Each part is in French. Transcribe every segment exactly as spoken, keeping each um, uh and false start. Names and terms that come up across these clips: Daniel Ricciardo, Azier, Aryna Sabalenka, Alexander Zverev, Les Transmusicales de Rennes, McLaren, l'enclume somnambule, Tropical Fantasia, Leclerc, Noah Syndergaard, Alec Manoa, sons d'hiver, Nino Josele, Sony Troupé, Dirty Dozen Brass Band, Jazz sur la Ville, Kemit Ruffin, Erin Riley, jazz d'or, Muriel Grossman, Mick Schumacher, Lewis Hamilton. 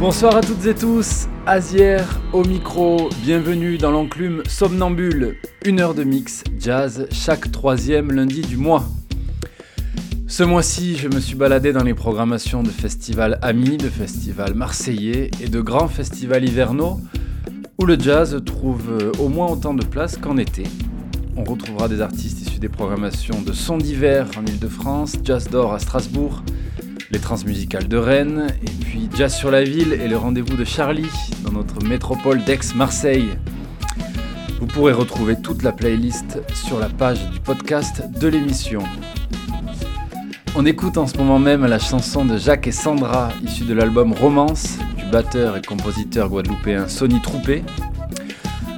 Bonsoir à toutes et tous, Azier au micro, bienvenue dans l'enclume somnambule, une heure de mix jazz chaque troisième lundi du mois. Ce mois-ci, je me suis baladé dans les programmations de festivals amis, de festivals marseillais et de grands festivals hivernaux où le jazz trouve au moins autant de place qu'en été. On retrouvera des artistes issus des programmations de sons d'hiver en Ile-de-France, Jazz d'or à Strasbourg, Les Transmusicales de Rennes, et puis Jazz sur la Ville et le rendez-vous de Charlie dans notre métropole d'Aix-Marseille. Vous pourrez retrouver toute la playlist sur la page du podcast de l'émission. On écoute en ce moment même la chanson de Jacques et Sandra, issue de l'album Romance, du batteur et compositeur guadeloupéen Sony Troupé.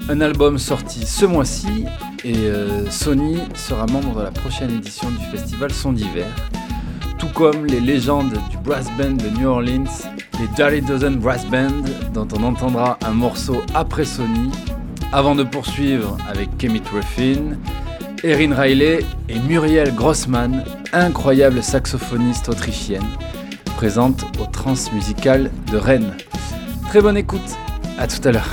Un album sorti ce mois-ci, et euh, Sony sera membre de la prochaine édition du festival Sons d'hiver, tout comme les légendes du brass band de New Orleans, les Dirty Dozen Brass Band, dont on entendra un morceau après Sony, avant de poursuivre avec Kemit Ruffin, Erin Riley et Muriel Grossman, incroyable saxophoniste autrichienne, présente aux Transmusicales de Rennes. Très bonne écoute, à tout à l'heure.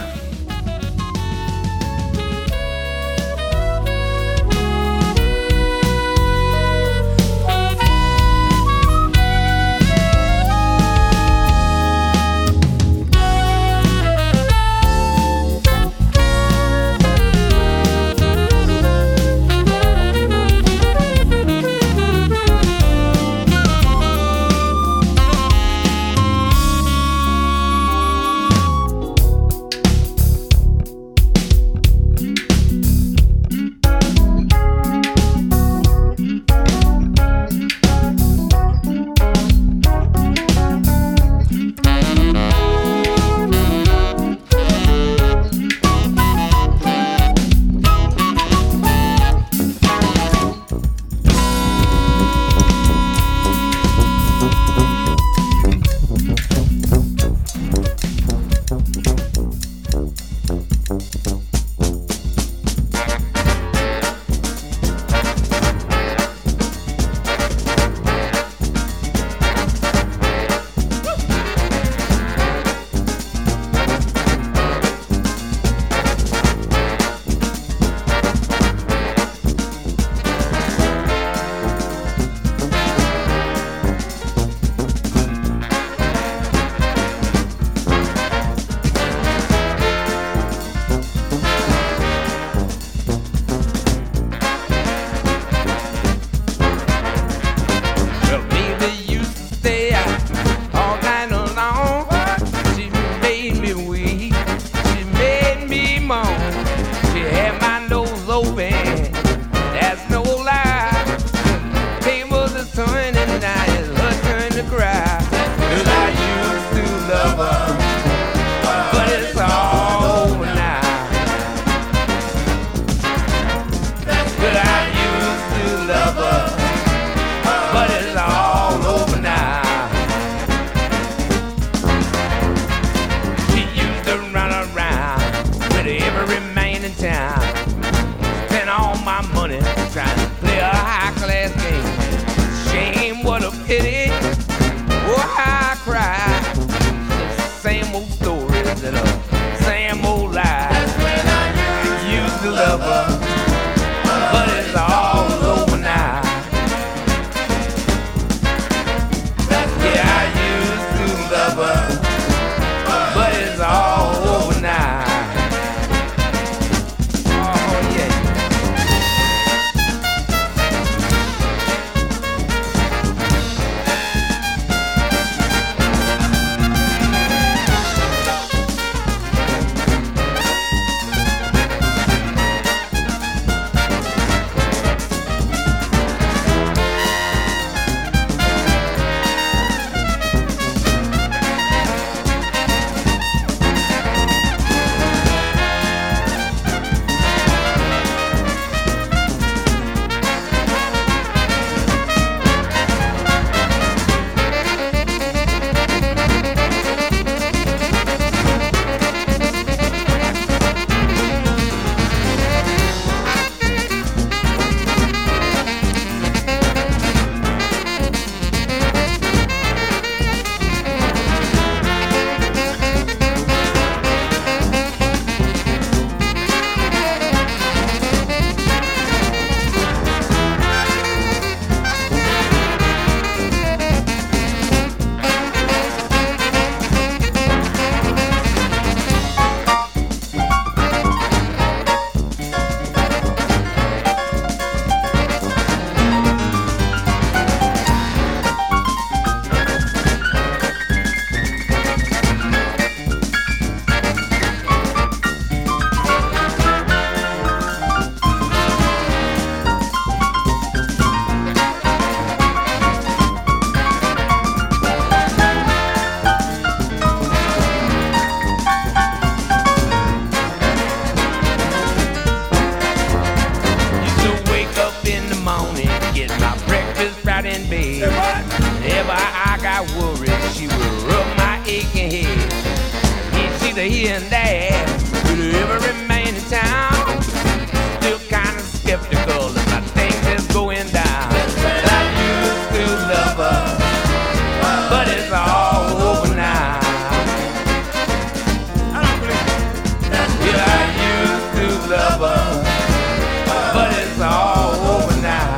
will rub my aching head. It's either here and there, to every man in town. Still kind of skeptical about things that's going down. But I used to love her, but it's all over now. I don't believe that. Yeah, I used to love her, but it's all over now.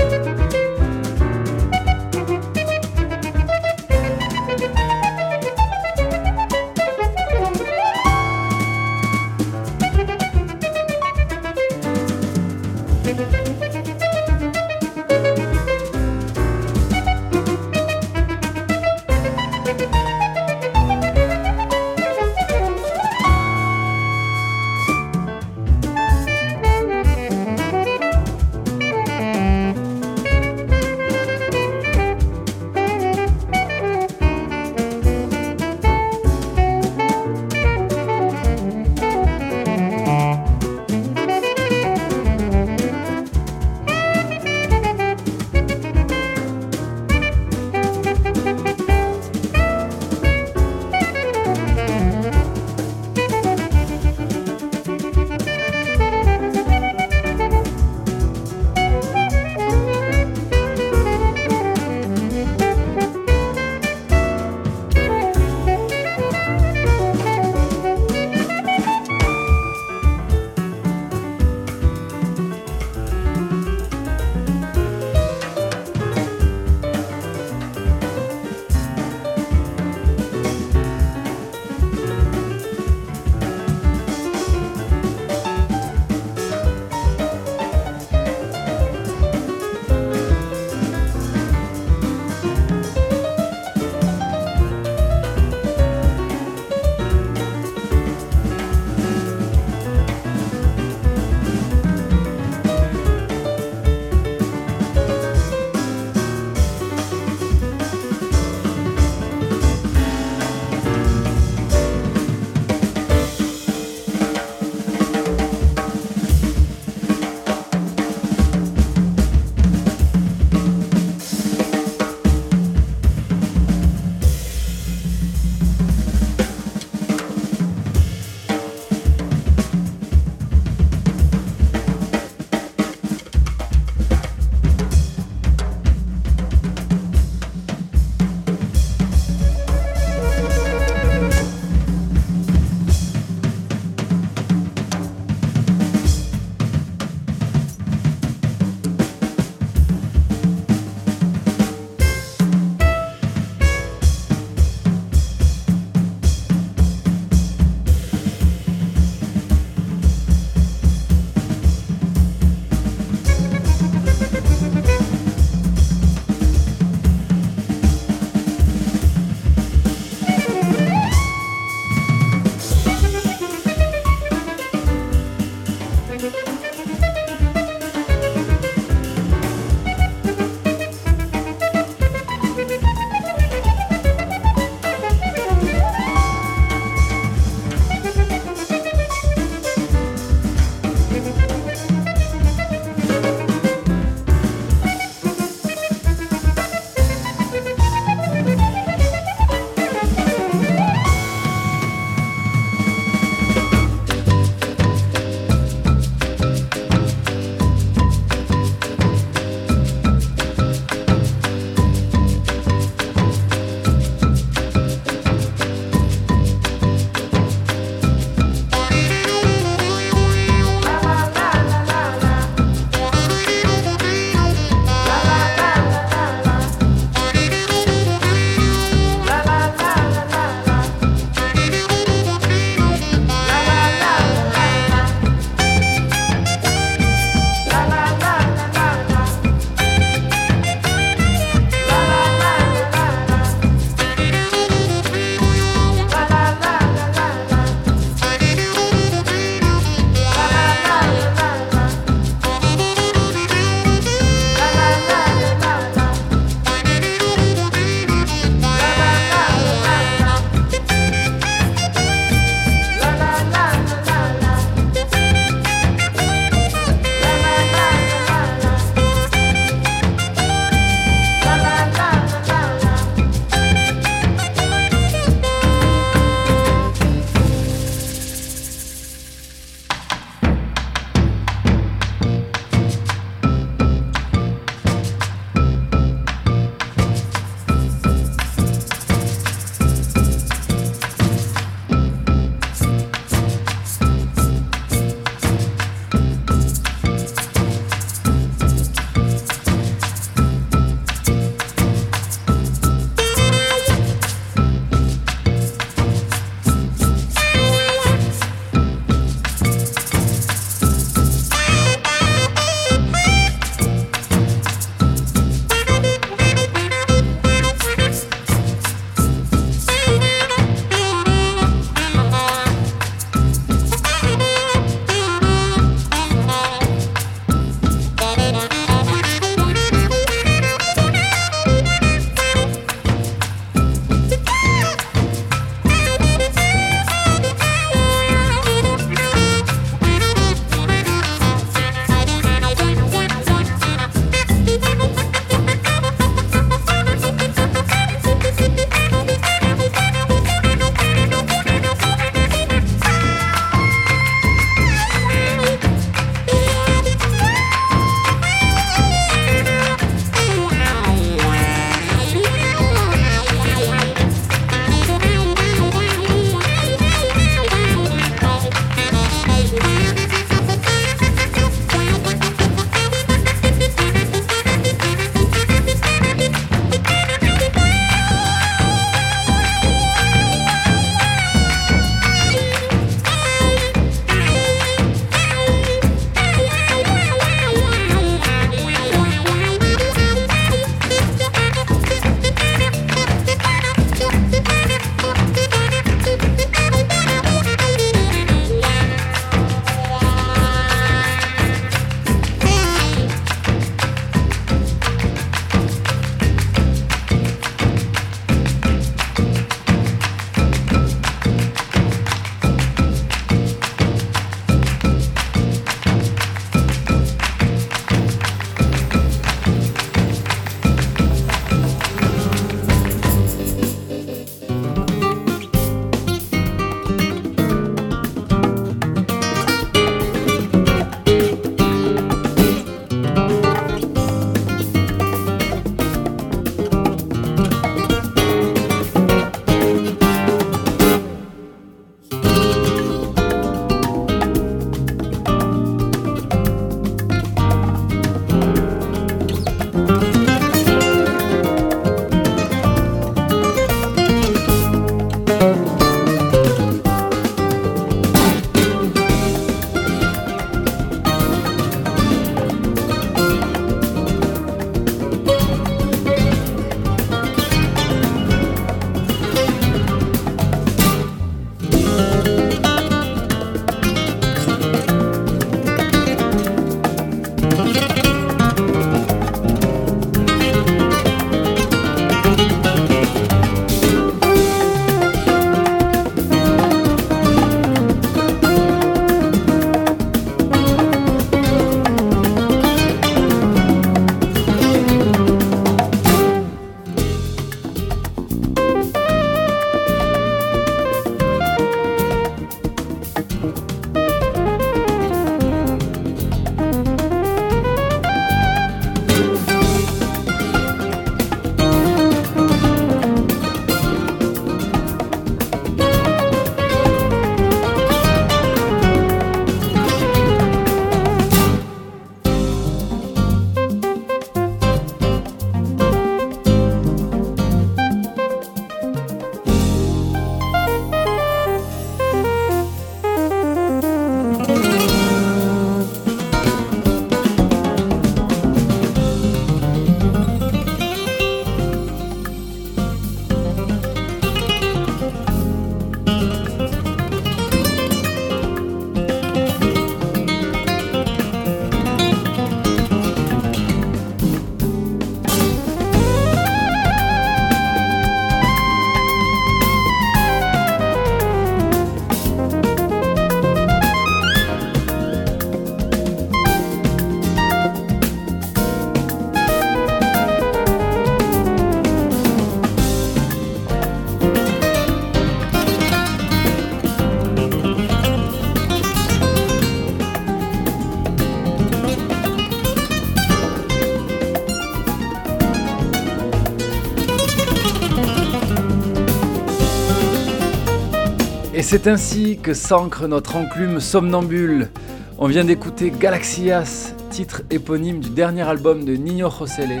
Et c'est ainsi que s'ancre notre enclume somnambule. On vient d'écouter Galaxias, titre éponyme du dernier album de Nino Josele,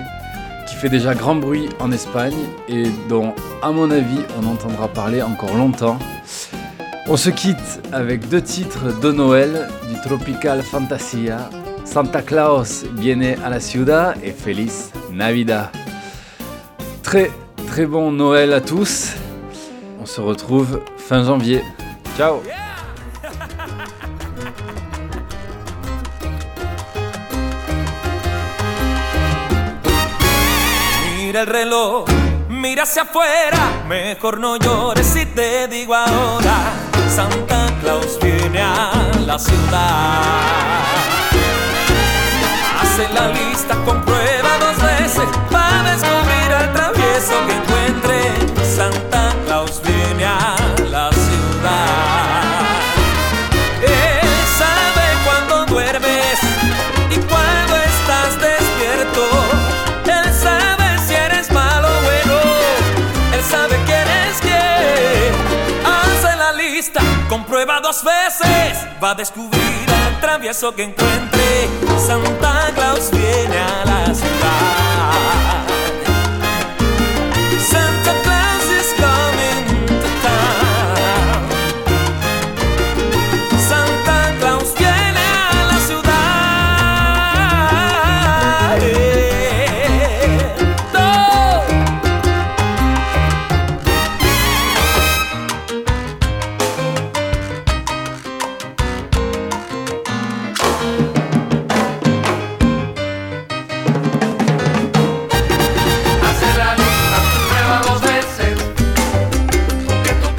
qui fait déjà grand bruit en Espagne et dont, à mon avis, on entendra parler encore longtemps. On se quitte avec deux titres de Noël du Tropical Fantasia, Santa Claus viene a la ciudad et Feliz Navidad. Très très bon Noël à tous. On se retrouve fin janvier. Ciao. Mira el reloj, mira hacia afuera, mejor no llores si te digo ahora. Santa Claus viene a la ciudad. Hace la lista, comprueba dos veces, va a descubrir al travieso que encuentre. Santa Claus viene a la ciudad. Él sabe cuando duermes y cuando estás despierto. Él sabe si eres malo o bueno. Él sabe que eres quién. Hace la lista, comprueba dos veces, va a descubrir al travieso que encuentre. Santa Claus viene a la ciudad. Santa Claus is coming to town. Santa Claus viene a la ciudad. Eh, no.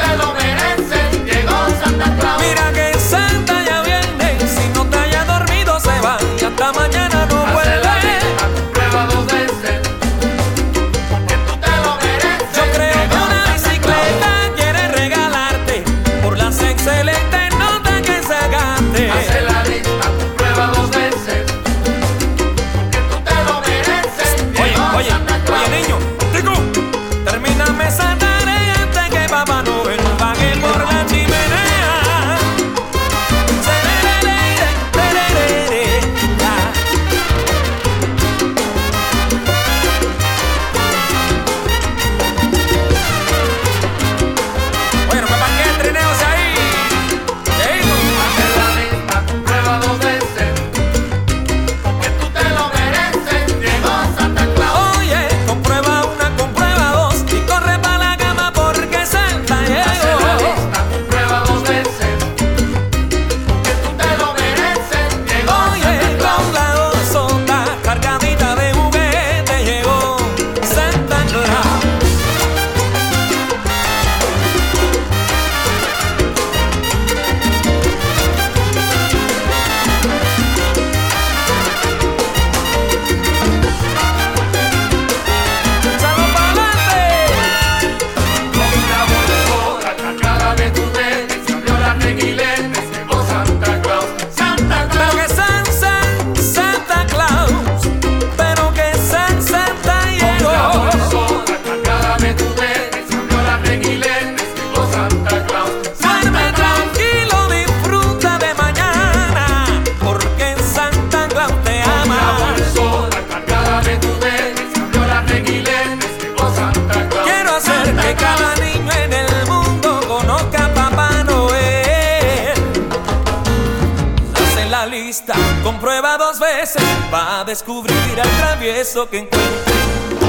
Comprueba dos veces, va a descubrir al travieso que encuentre.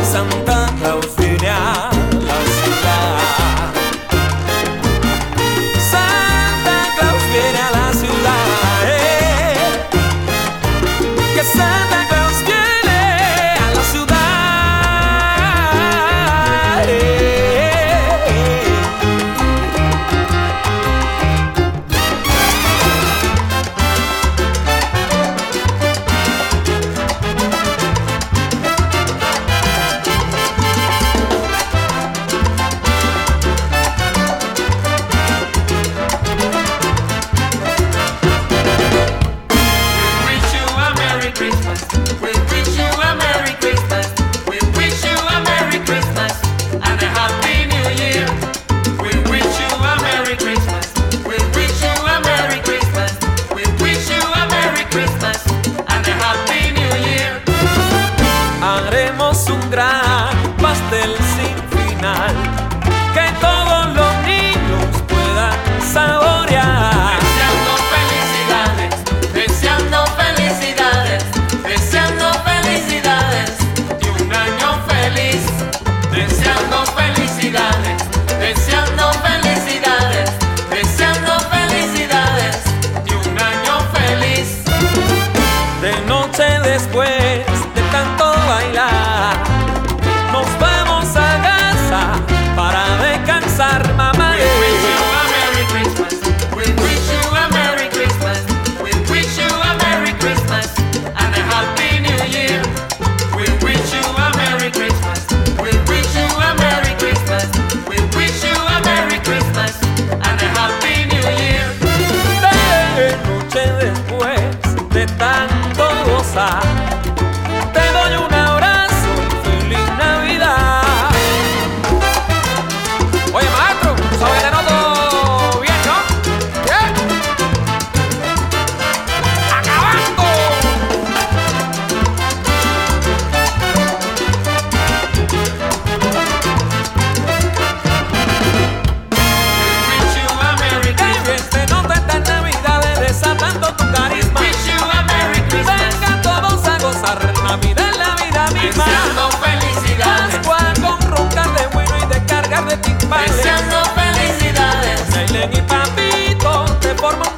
Santa Claus viene a la ciudad. Santa Claus viene a la ciudad. Eh, que Santa Claus viene a la ciudad. Eh, tendrá pastel sin final, que todos los niños puedan saborear. Deseando felicidades, deseando felicidades, deseando felicidades y un año feliz. Deseando felicidades, deseando felicidades, deseando felicidades y un año feliz. De noche después de tanto bailar, nos vamos a casa para descansar, mamá. We wish you a Merry Christmas. We wish you a Merry Christmas. We wish you a Merry Christmas and a Happy New Year. We wish you a Merry Christmas. We wish you a Merry Christmas. We wish you a Merry Christmas and a Happy New Year. De noche después de tanto gozar, deseando felicidades, Pascua con roncar de bueno y descargar de timbales. Deseando felicidades, Nailen y Papito te forman